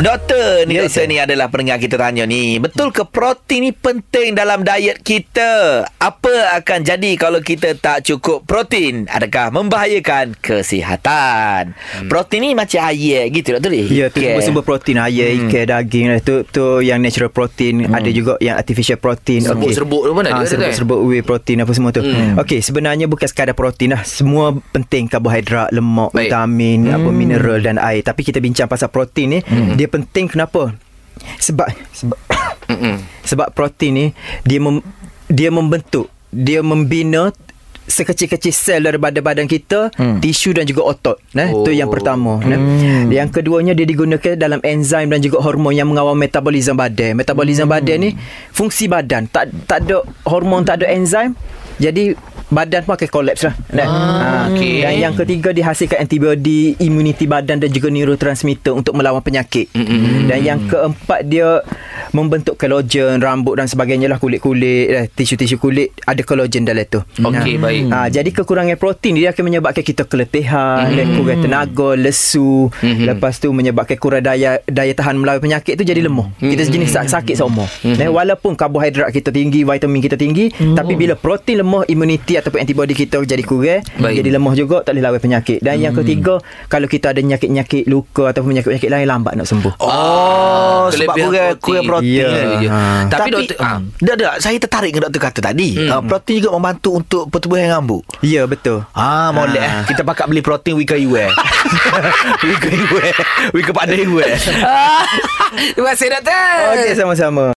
Doktor ni, doktor ni adalah pendengar kita tanya ni, betul ke protein ni penting dalam diet kita? Apa akan jadi kalau kita tak cukup protein? Adakah membahayakan kesihatan? Protein ni macam air gitu, doktor ni. Ya, tu sumber protein air, ikan, daging, tu yang natural protein, ada juga yang artificial protein. Serbuk-serbuk tu mana dia? Serbuk whey protein apa semua tu. Okey, sebenarnya bukan sekadar protein lah. Semua penting, karbohidrat, lemak, vitamin, apa mineral dan air. Tapi kita bincang pasal protein ni, dia penting kenapa? Sebab protein ni dia membentuk, dia membina sekecil-kecil sel daripada badan kita, tisu dan juga otot. Itu yang pertama. Yang keduanya, dia digunakan dalam enzim dan juga hormon yang mengawal metabolisme badan. Metabolisme badan ni fungsi badan. Tak ada hormon, tak ada enzim, jadi badan pun akan collapse lah. Dan yang ketiga, dihasilkan antibody, imuniti badan dan juga neurotransmitter untuk melawan penyakit. Dan yang keempat, dia membentuk kolagen, rambut dan sebagainya lah, kulit-kulit, tisu-tisu kulit ada kolagen dalam tu. Jadi kekurangan protein dia akan menyebabkan kita keletihan, kurang tenaga, lesu, lepas tu menyebabkan kurang daya tahan melawan penyakit tu, jadi lemah. Kita sejenis sakit seumur. Walaupun karbohidrat kita tinggi, vitamin kita tinggi, tapi bila protein lemah, imuniti ataupun antibody kita jadi kurang, jadi lemah juga, tak boleh lawan penyakit. Dan yang ketiga, kalau kita ada penyakit-penyakit luka ataupun penyakit-penyakit lain, lambat nak sembuh. Sebab kurang protein. Tapi doktor, saya tertarik dengan doktor kata tadi, protein juga membantu untuk pertubuhan yang rambut. Ya, betul. Molek. Kita pakat beli protein, we can wear. We kepada you wear. Terima kasih, doktor. Okey, sama-sama.